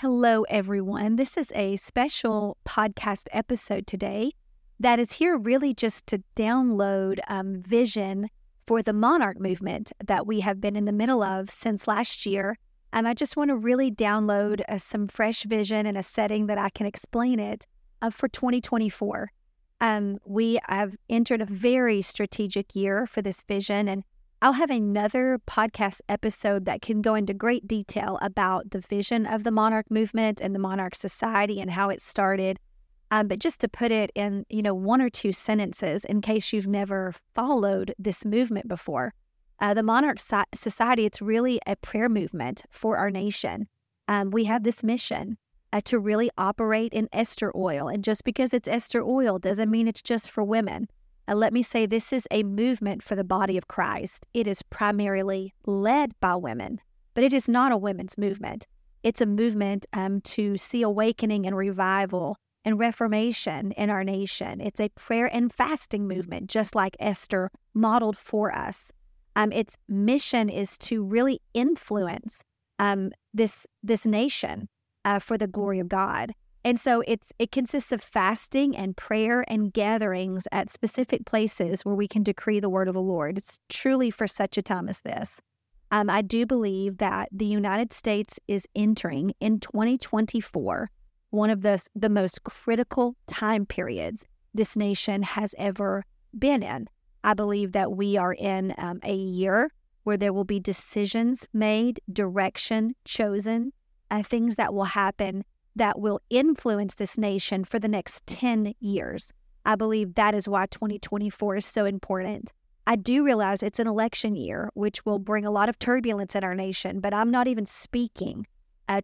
Hello, everyone. This is a special podcast episode today that is here really just to download vision for the Monarch Movement that we have been in the middle of since last year. I just want to really download some fresh vision in a setting that I can explain it for 2024. We have entered a very strategic year for this vision, and I'll have another podcast episode that can go into great detail about the vision of the Monarch Movement and the Monarch Society and how it started. But just to put it in, one or two sentences, in case you've never followed this movement before, the Monarch Society, it's really a prayer movement for our nation. We have this mission to really operate in Esther Oil. And just because it's Esther Oil doesn't mean it's just for women. Let me say, this is a movement for the body of Christ. It is primarily led by women, but it is not a women's movement. It's a movement to see awakening and revival and reformation in our nation. It's a prayer and fasting movement, just like Esther modeled for us. Its mission is to really influence this nation for the glory of God. And so it consists of fasting and prayer and gatherings at specific places where we can decree the word of the Lord. It's truly for such a time as this. I do believe that the United States is entering in 2024 one of the most critical time periods this nation has ever been in. I believe that we are in a year where there will be decisions made, direction chosen, things that will happen that will influence this nation for the next 10 years. I believe that is why 2024 is so important. I do realize it's an election year, which will bring a lot of turbulence in our nation, but I'm not even speaking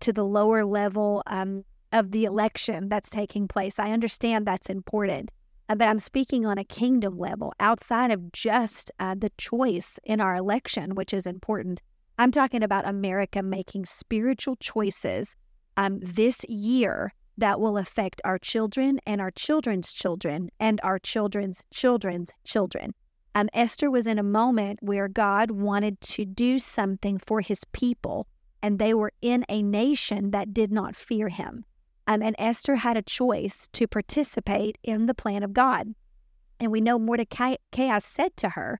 to the lower level of the election that's taking place. I understand that's important, but I'm speaking on a kingdom level outside of just the choice in our election, which is important. I'm talking about America making spiritual choices this year that will affect our children and our children's children and our children's children's children. Esther was in a moment where God wanted to do something for his people, and they were in a nation that did not fear him. And Esther had a choice to participate in the plan of God. And we know Mordecai said to her,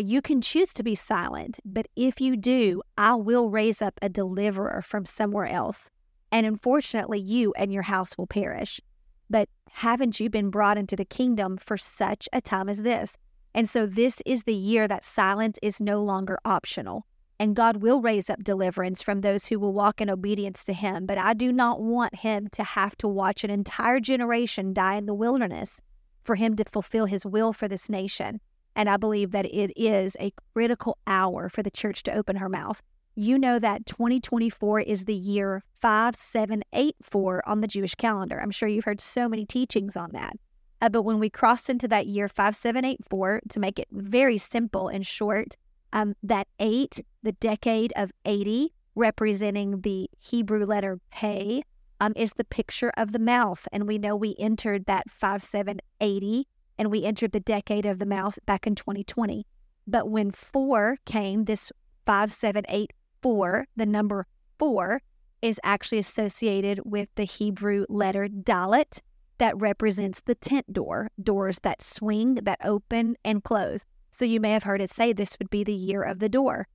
you can choose to be silent, but if you do, I will raise up a deliverer from somewhere else. And unfortunately, you and your house will perish. But haven't you been brought into the kingdom for such a time as this? And so this is the year that silence is no longer optional. And God will raise up deliverance from those who will walk in obedience to him. But I do not want him to have to watch an entire generation die in the wilderness for him to fulfill his will for this nation. And I believe that it is a critical hour for the church to open her mouth. You know that 2024 is the year 5784 on the Jewish calendar. I'm sure you've heard so many teachings on that. But when we cross into that year 5784, to make it very simple and short, that 8, the decade of 80, representing the Hebrew letter Peh, is the picture of the mouth. And we know we entered that 5780, and we entered the decade of the mouth back in 2020. But when 4 came, this 5784, the number 4, is actually associated with the Hebrew letter Dalet that represents the tent door, doors that swing, that open and close. So you may have heard it say this would be the year of the door.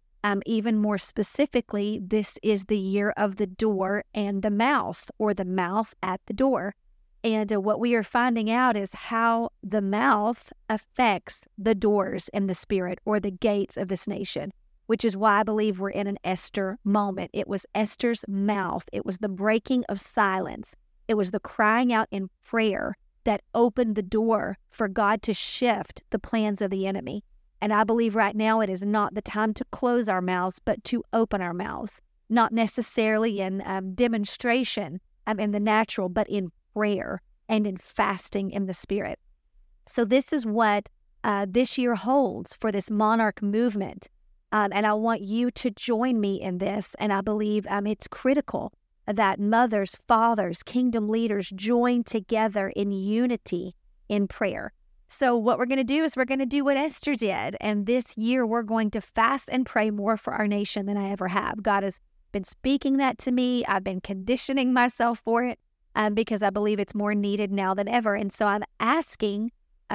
Even more specifically, this is the year of the door and the mouth, or the mouth at the door. And what we are finding out is how the mouth affects the doors in the spirit, or the gates of this nation, which is why I believe we're in an Esther moment. It was Esther's mouth. It was the breaking of silence. It was the crying out in prayer that opened the door for God to shift the plans of the enemy. And I believe right now it is not the time to close our mouths, but to open our mouths, not necessarily in demonstration in the natural, but in prayer and in fasting in the spirit. So this is what this year holds for this Monarch Movement. And I want you to join me in this. And I believe it's critical that mothers, fathers, kingdom leaders join together in unity in prayer. So what we're going to do is we're going to do what Esther did. And this year we're going to fast and pray more for our nation than I ever have. God has been speaking that to me. I've been conditioning myself for it because I believe it's more needed now than ever. And so I'm asking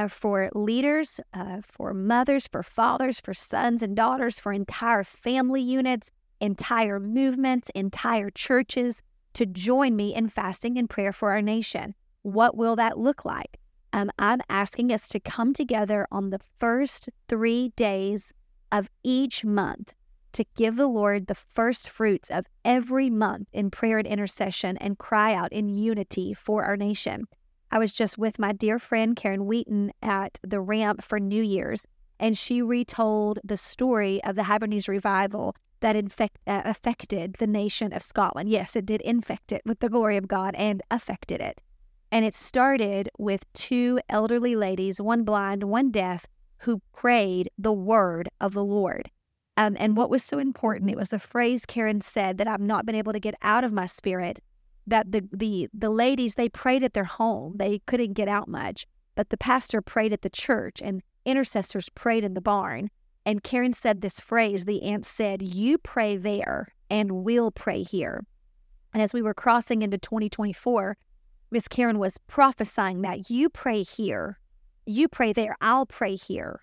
for leaders, for mothers, for fathers, for sons and daughters, for entire family units, entire movements, entire churches to join me in fasting and prayer for our nation. What will that look like? I'm asking us to come together on the first 3 days of each month to give the Lord the first fruits of every month in prayer and intercession and cry out in unity for our nation. I was just with my dear friend Karen Wheaton at the ramp for New Year's, and she retold the story of the Hibernian revival that affected the nation of Scotland. Yes, it did infect it with the glory of God and affected it. And it started with two elderly ladies, one blind, one deaf, who prayed the word of the Lord. And what was so important, it was a phrase Karen said that I've not been able to get out of my spirit, that the ladies, they prayed at their home. They couldn't get out much, but the pastor prayed at the church and intercessors prayed in the barn. And Karen said this phrase, the aunt said, "You pray there and we'll pray here." And as we were crossing into 2024, Miss Karen was prophesying that you pray here, you pray there, I'll pray here,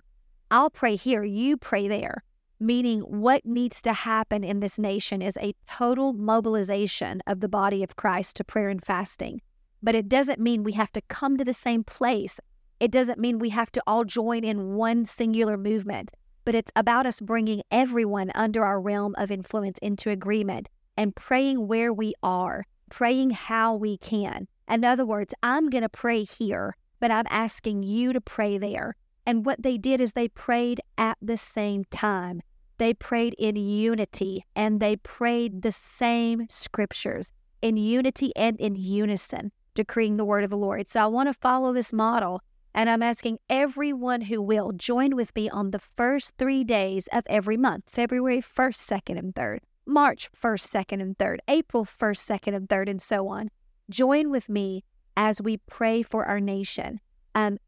I'll pray here, you pray there. Meaning what needs to happen in this nation is a total mobilization of the body of Christ to prayer and fasting. But it doesn't mean we have to come to the same place. It doesn't mean we have to all join in one singular movement. But it's about us bringing everyone under our realm of influence into agreement and praying where we are, praying how we can. In other words, I'm going to pray here, but I'm asking you to pray there. And what they did is they prayed at the same time. They prayed in unity, and they prayed the same scriptures in unity and in unison, decreeing the word of the Lord. So I want to follow this model, and I'm asking everyone who will join with me on the first 3 days of every month, February 1st, 2nd, and 3rd, March 1st, 2nd, and 3rd, April 1st, 2nd, and 3rd, and so on. Join with me as we pray for our nation.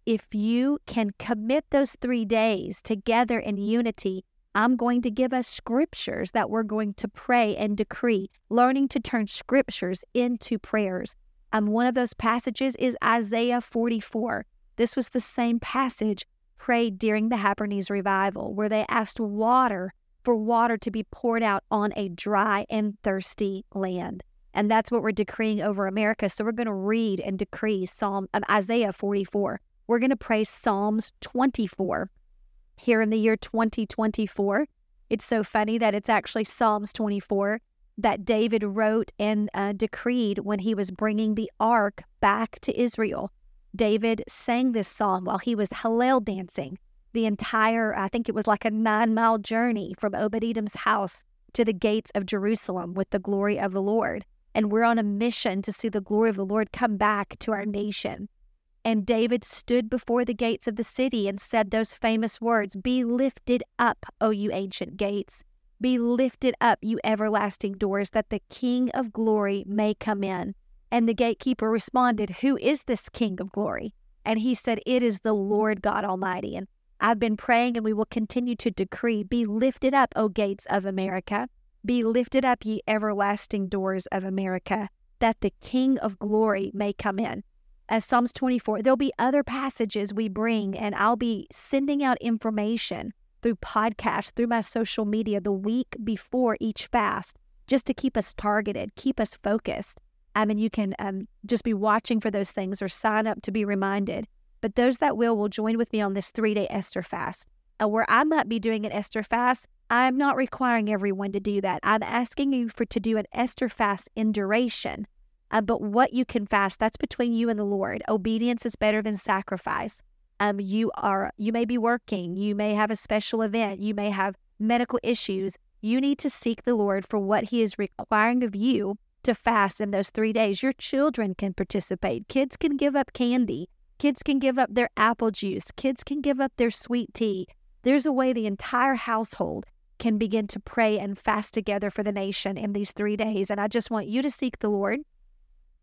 If you can commit those 3 days together in unity, I'm going to give us scriptures that we're going to pray and decree, learning to turn scriptures into prayers. One of those passages is Isaiah 44. This was the same passage prayed during the Hibernian revival, where they asked for water to be poured out on a dry and thirsty land. And that's what we're decreeing over America. So we're going to read and decree Isaiah 44. We're going to pray Psalms 24. Here in the year 2024, it's so funny that it's actually Psalms 24 that David wrote and decreed when he was bringing the ark back to Israel. David sang this psalm while he was Hallel dancing the entire, I think it was like a 9-mile journey from Obed Edom's house to the gates of Jerusalem with the glory of the Lord. And we're on a mission to see the glory of the Lord come back to our nation. And David stood before the gates of the city and said those famous words, "Be lifted up, O you ancient gates. Be lifted up, you everlasting doors, that the King of glory may come in." And the gatekeeper responded, "Who is this King of glory?" And he said, "It is the Lord God Almighty." And I've been praying, and we will continue to decree, "Be lifted up, O gates of America. Be lifted up, ye everlasting doors of America, that the King of glory may come in." As Psalms 24, there'll be other passages we bring, and I'll be sending out information through podcasts, through my social media the week before each fast, just to keep us targeted, keep us focused. And you can just be watching for those things or sign up to be reminded. But those that will join with me on this 3-day Esther fast. Where I might be doing an Esther fast, I'm not requiring everyone to do that. I'm asking you to do an Esther fast in duration. But what you can fast, that's between you and the Lord. Obedience is better than sacrifice. You may be working. You may have a special event. You may have medical issues. You need to seek the Lord for what He is requiring of you to fast in those 3 days. Your children can participate. Kids can give up candy. Kids can give up their apple juice. Kids can give up their sweet tea. There's a way the entire household can begin to pray and fast together for the nation in these 3 days. And I just want you to seek the Lord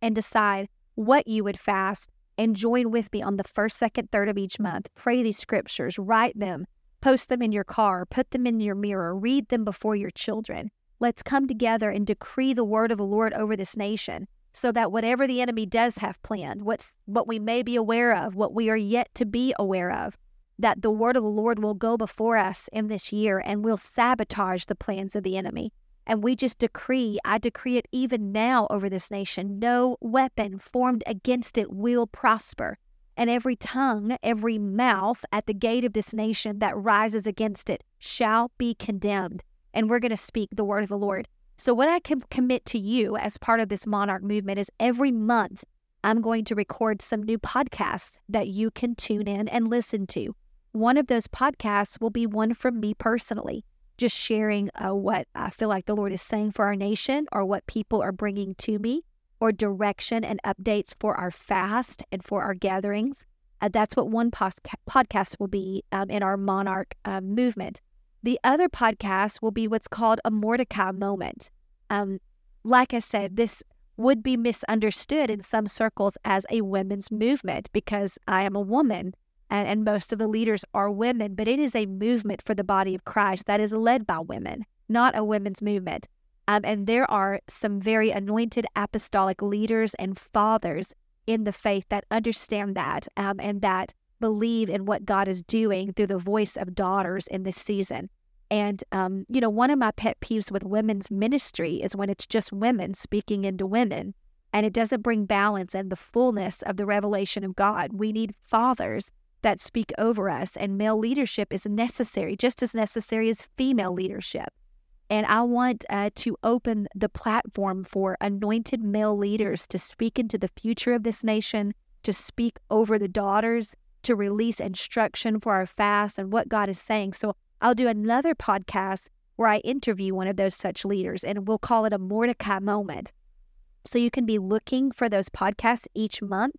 and decide what you would fast and join with me on the first, second, third of each month. Pray these scriptures, write them, post them in your car, put them in your mirror, read them before your children. Let's come together and decree the word of the Lord over this nation, so that whatever the enemy does have planned, what we may be aware of, what we are yet to be aware of, that the word of the Lord will go before us in this year and will sabotage the plans of the enemy. And we just decree, I decree it even now over this nation, no weapon formed against it will prosper. And every tongue, every mouth at the gate of this nation that rises against it shall be condemned. And we're going to speak the word of the Lord. So what I can commit to you as part of this Monarch Movement is every month I'm going to record some new podcasts that you can tune in and listen to. One of those podcasts will be one from me personally, just sharing what I feel like the Lord is saying for our nation, or what people are bringing to me, or direction and updates for our fast and for our gatherings. That's what one podcast will be in our Monarch Movement. The other podcast will be what's called a Mordecai moment. Like I said, this would be misunderstood in some circles as a women's movement because I am a woman and most of the leaders are women, but it is a movement for the body of Christ that is led by women, not a women's movement. And there are some very anointed apostolic leaders and fathers in the faith that understand that and that believe in what God is doing through the voice of daughters in this season. And, you know, one of my pet peeves with women's ministry is when it's just women speaking into women, and it doesn't bring balance and the fullness of the revelation of God. We need fathers that speak over us, and male leadership is necessary, just as necessary as female leadership. And I want to open the platform for anointed male leaders to speak into the future of this nation, to speak over the daughters, to release instruction for our fast and what God is saying. So I'll do another podcast where I interview one of those such leaders, and we'll call it a Mordecai moment. So you can be looking for those podcasts each month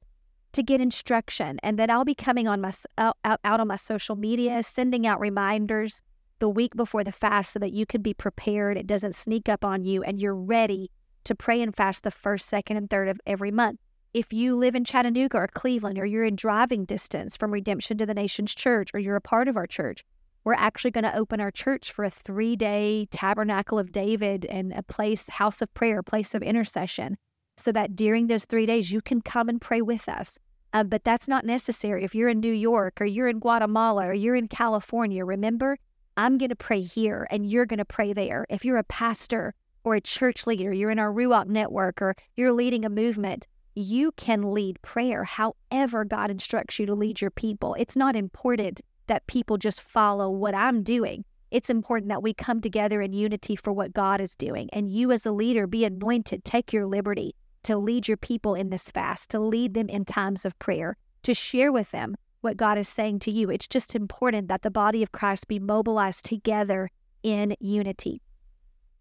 to get instruction. And then I'll be coming on out on my social media, sending out reminders the week before the fast so that you can be prepared. It doesn't sneak up on you and you're ready to pray and fast the first, second, and third of every month. If you live in Chattanooga or Cleveland, or you're in driving distance from Redemption to the Nations Church, or you're a part of our church, we're actually going to open our church for a 3-day Tabernacle of David and a place, house of prayer, place of intercession, so that during those 3 days you can come and pray with us. But that's not necessary. If you're in New York or you're in Guatemala or you're in California, remember, I'm going to pray here and you're going to pray there. If you're a pastor or a church leader, you're in our Ruach Network, or you're leading a movement, you can lead prayer however God instructs you to lead your people. It's not important that people just follow what I'm doing. It's important that we come together in unity for what God is doing. And you as a leader, be anointed. Take your liberty to lead your people in this fast, to lead them in times of prayer, to share with them what God is saying to you. It's just important that the body of Christ be mobilized together in unity.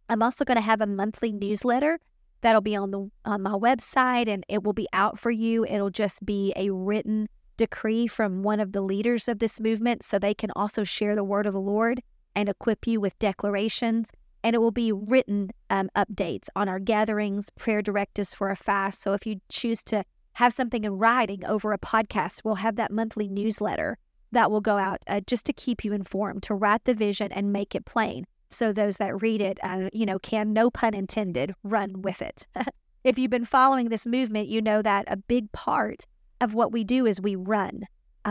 I'm also going to have a monthly newsletter that'll be on my website, and it will be out for you. It'll just be a written decree from one of the leaders of this movement, so they can also share the word of the Lord and equip you with declarations. And it will be written updates on our gatherings, prayer directives for a fast. So if you choose to have something in writing over a podcast, we'll have that monthly newsletter that will go out just to keep you informed, to write the vision and make it plain. So those that read it, can, no pun intended, run with it. If you've been following this movement, you know that a big part of what we do is we run.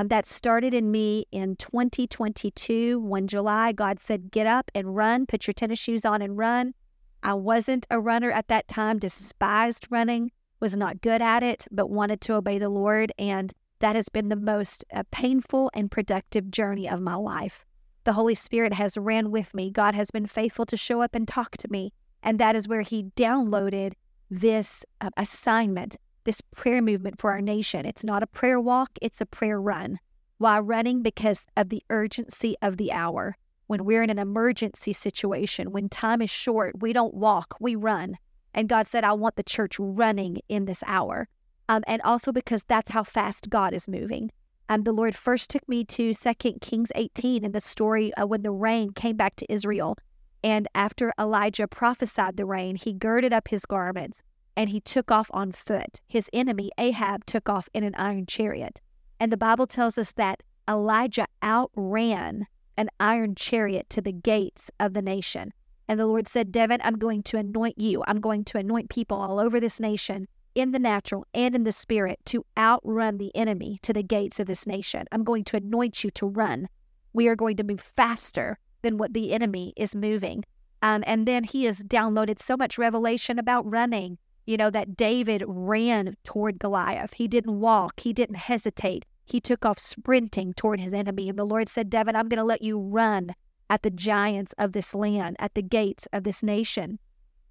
That started in me in 2022. One July, God said, get up and run, put your tennis shoes on and run. I wasn't a runner at that time, despised running, was not good at it, but wanted to obey the Lord. And that has been the most painful and productive journey of my life. The Holy Spirit has ran with me. God has been faithful to show up and talk to me. And that is where he downloaded this assignment, this prayer movement for our nation. It's not a prayer walk, it's a prayer run. Why running? Because of the urgency of the hour. When we're in an emergency situation, when time is short, we don't walk, we run. And God said, I want the church running in this hour. And also because that's how fast God is moving. The Lord first took me to 2 Kings 18 and the story when the rain came back to Israel. And after Elijah prophesied the rain, he girded up his garments and he took off on foot. His enemy, Ahab, took off in an iron chariot. And the Bible tells us that Elijah outran an iron chariot to the gates of the nation. And the Lord said, Devin, I'm going to anoint you. I'm going to anoint people all over this nation in the natural and in the spirit to outrun the enemy to the gates of this nation. I'm going to anoint you to run. We are going to move faster than what the enemy is moving. And then he has downloaded so much revelation about running, you know, that David ran toward Goliath. He didn't walk. He didn't hesitate. He took off sprinting toward his enemy. And the Lord said, Devin, I'm going to let you run at the giants of this land, at the gates of this nation.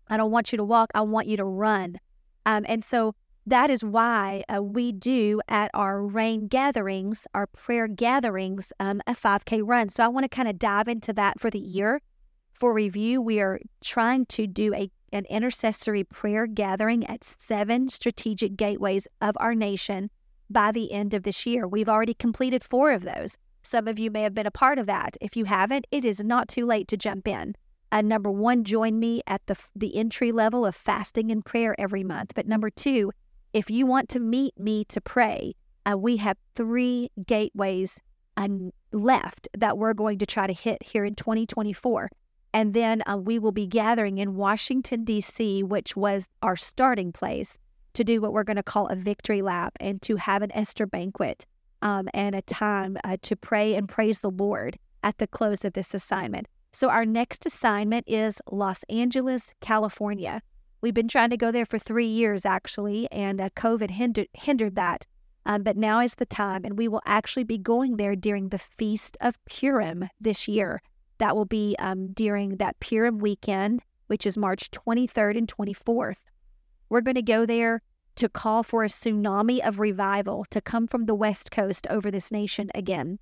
I don't want you to walk. I want you to run. And so that is why we do at our rain gatherings, our prayer gatherings, a 5K run. So I want to kind of dive into that for the year. For review, we are trying to do an intercessory prayer gathering at 7 strategic gateways of our nation by the end of this year. We've already completed 4 of those. Some of you may have been a part of that. If you haven't, it is not too late to jump in. Number 1, join me at the entry level of fasting and prayer every month. But number 2, if you want to meet me to pray, we have 3 gateways left that we're going to try to hit here in 2024. And then we will be gathering in Washington, D.C., which was our starting place, to do what we're going to call a victory lap and to have an Esther banquet and a time to pray and praise the Lord at the close of this assignment. So our next assignment is Los Angeles, California. We've been trying to go there for 3 years, actually, and COVID hindered that. But now is the time, and we will actually be going there during the Feast of Purim this year. That will be during that Purim weekend, which is March 23rd and 24th. We're going to go there to call for a tsunami of revival to come from the West Coast over this nation again.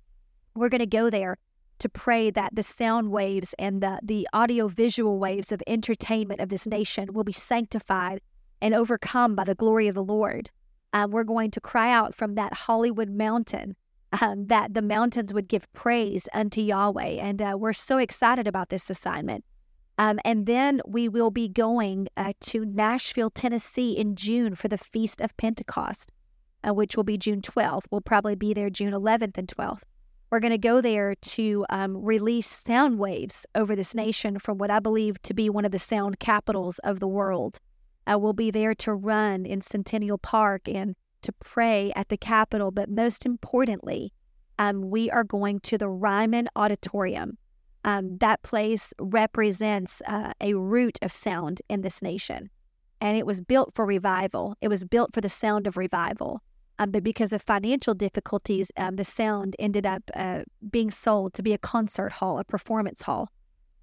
We're going to go there to pray that the sound waves and the audio-visual waves of entertainment of this nation will be sanctified and overcome by the glory of the Lord. We're going to cry out from that Hollywood mountain that the mountains would give praise unto Yahweh. And we're so excited about this assignment. And then we will be going to Nashville, Tennessee in June for the Feast of Pentecost, which will be June 12th. We'll probably be there June 11th and 12th. We're going to go there to release sound waves over this nation from what I believe to be one of the sound capitals of the world. We'll be there to run in Centennial Park and to pray at the Capitol. But most importantly, we are going to the Ryman Auditorium. That place represents a root of sound in this nation. And it was built for revival. It was built for the sound of revival. But because of financial difficulties, the sound ended up being sold to be a concert hall, a performance hall.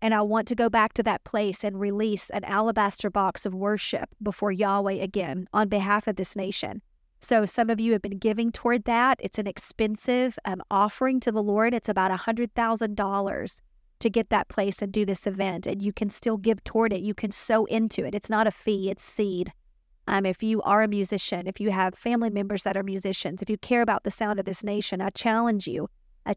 And I want to go back to that place and release an alabaster box of worship before Yahweh again on behalf of this nation. So some of you have been giving toward that. It's an expensive offering to the Lord. It's about $100,000 to get that place and do this event. And you can still give toward it. You can sow into it. It's not a fee. It's seed. If you are a musician, if you have family members that are musicians, if you care about the sound of this nation, I challenge you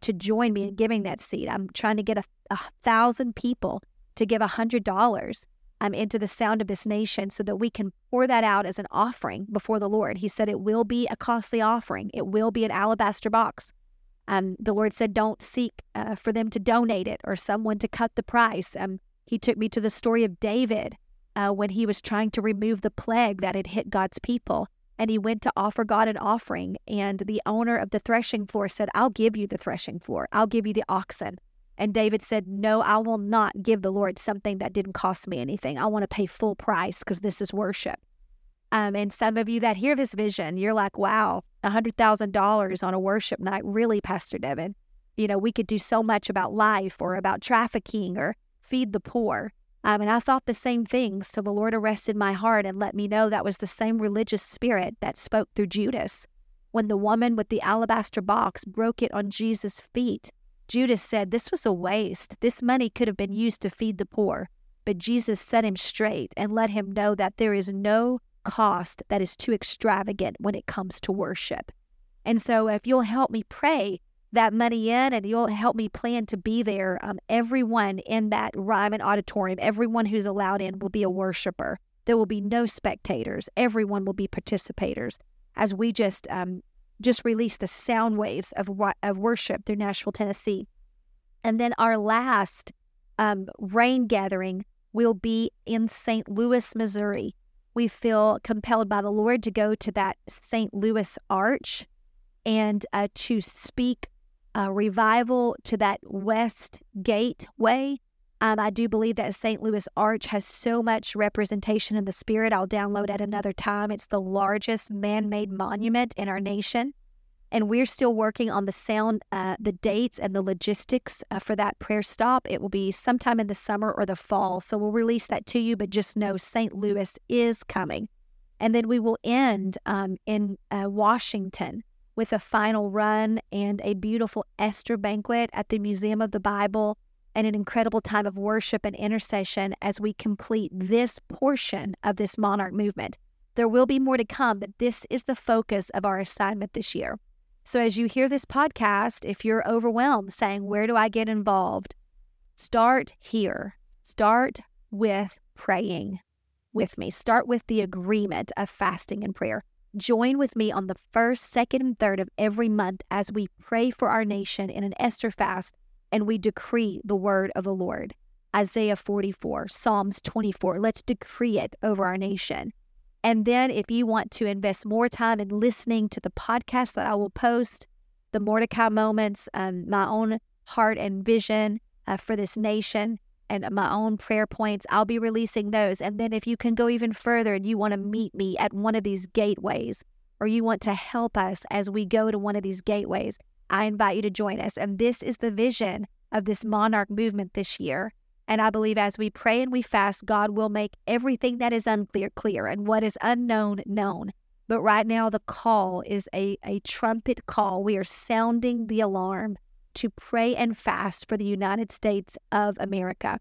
to join me in giving that seed. I'm trying to get 1,000 people to give $100 into the sound of this nation so that we can pour that out as an offering before the Lord. He said it will be a costly offering. It will be an alabaster box. The Lord said don't seek for them to donate it or someone to cut the price. He took me to the story of David. When he was trying to remove the plague that had hit God's people. And he went to offer God an offering. And the owner of the threshing floor said, I'll give you the threshing floor. I'll give you the oxen. And David said, no, I will not give the Lord something that didn't cost me anything. I want to pay full price because this is worship. And some of you that hear this vision, you're like, wow, $100,000 on a worship night. Really, Pastor Devin? You know, we could do so much about life or about trafficking or feed the poor. And I thought the same things, so the Lord arrested my heart and let me know that was the same religious spirit that spoke through Judas. When the woman with the alabaster box broke it on Jesus' feet, Judas said, this was a waste. This money could have been used to feed the poor. But Jesus set him straight and let him know that there is no cost that is too extravagant when it comes to worship. And so if you'll help me pray that money in, and you'll help me plan to be there. Everyone in that Ryman Auditorium, everyone who's allowed in will be a worshiper. There will be no spectators. Everyone will be participators as we just release the sound waves of worship through Nashville, Tennessee. And then our last rain gathering will be in St. Louis, Missouri. We feel compelled by the Lord to go to that St. Louis Arch and to speak revival to that West Gateway. I do believe that St. Louis Arch has so much representation in the spirit. I'll download at another time. It's the largest man-made monument in our nation. And we're still working on the sound, the dates and the logistics for that prayer stop. It will be sometime in the summer or the fall. So we'll release that to you, but just know St. Louis is coming. And then we will end in Washington with a final run and a beautiful Esther banquet at the Museum of the Bible and an incredible time of worship and intercession as we complete this portion of this Monarch Movement. There will be more to come, but this is the focus of our assignment this year. So as you hear this podcast, if you're overwhelmed saying, where do I get involved? Start here. Start with praying with me. Start with the agreement of fasting and prayer. Join with me on the first, second, and third of every month as we pray for our nation in an Esther fast and we decree the word of the Lord. Isaiah 44, Psalms 24. Let's decree it over our nation. And then if you want to invest more time in listening to the podcast that I will post, the Mordecai Moments, my own heart and vision for this nation and my own prayer points, I'll be releasing those. And then if you can go even further and you want to meet me at one of these gateways or you want to help us as we go to one of these gateways, I invite you to join us. And this is the vision of this Monarch Movement this year. And I believe as we pray and we fast, God will make everything that is unclear clear and what is unknown known. But right now the call is a trumpet call. We are sounding the alarm to pray and fast for the United States of America.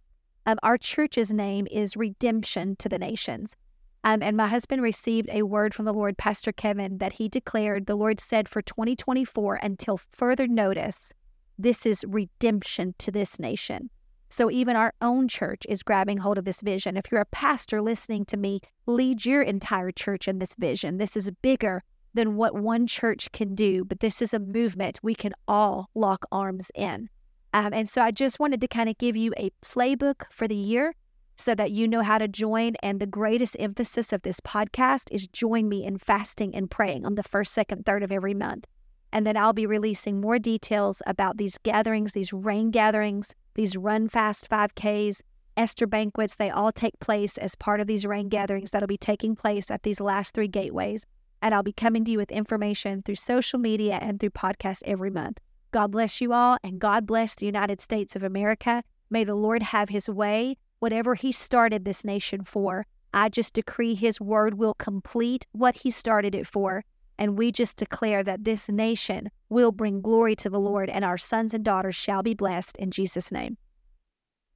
Our church's name is Redemption to the Nations. And my husband received a word from the Lord, Pastor Kevin, that he declared, the Lord said for 2024 until further notice, this is redemption to this nation. So even our own church is grabbing hold of this vision. If you're a pastor listening to me, lead your entire church in this vision. This is bigger than what one church can do, but this is a movement we can all lock arms in. And so I just wanted to kind of give you a playbook for the year so that you know how to join. And the greatest emphasis of this podcast is join me in fasting and praying on the first, second, third of every month. And then I'll be releasing more details about these gatherings, these rain gatherings, these Run Fast 5Ks, Esther banquets. They all take place as part of these rain gatherings that'll be taking place at these last three gateways. And I'll be coming to you with information through social media and through podcasts every month. God bless you all, and God bless the United States of America. May the Lord have his way. Whatever he started this nation for, I just decree his word will complete what he started it for. And we just declare that this nation will bring glory to the Lord, and our sons and daughters shall be blessed in Jesus' name.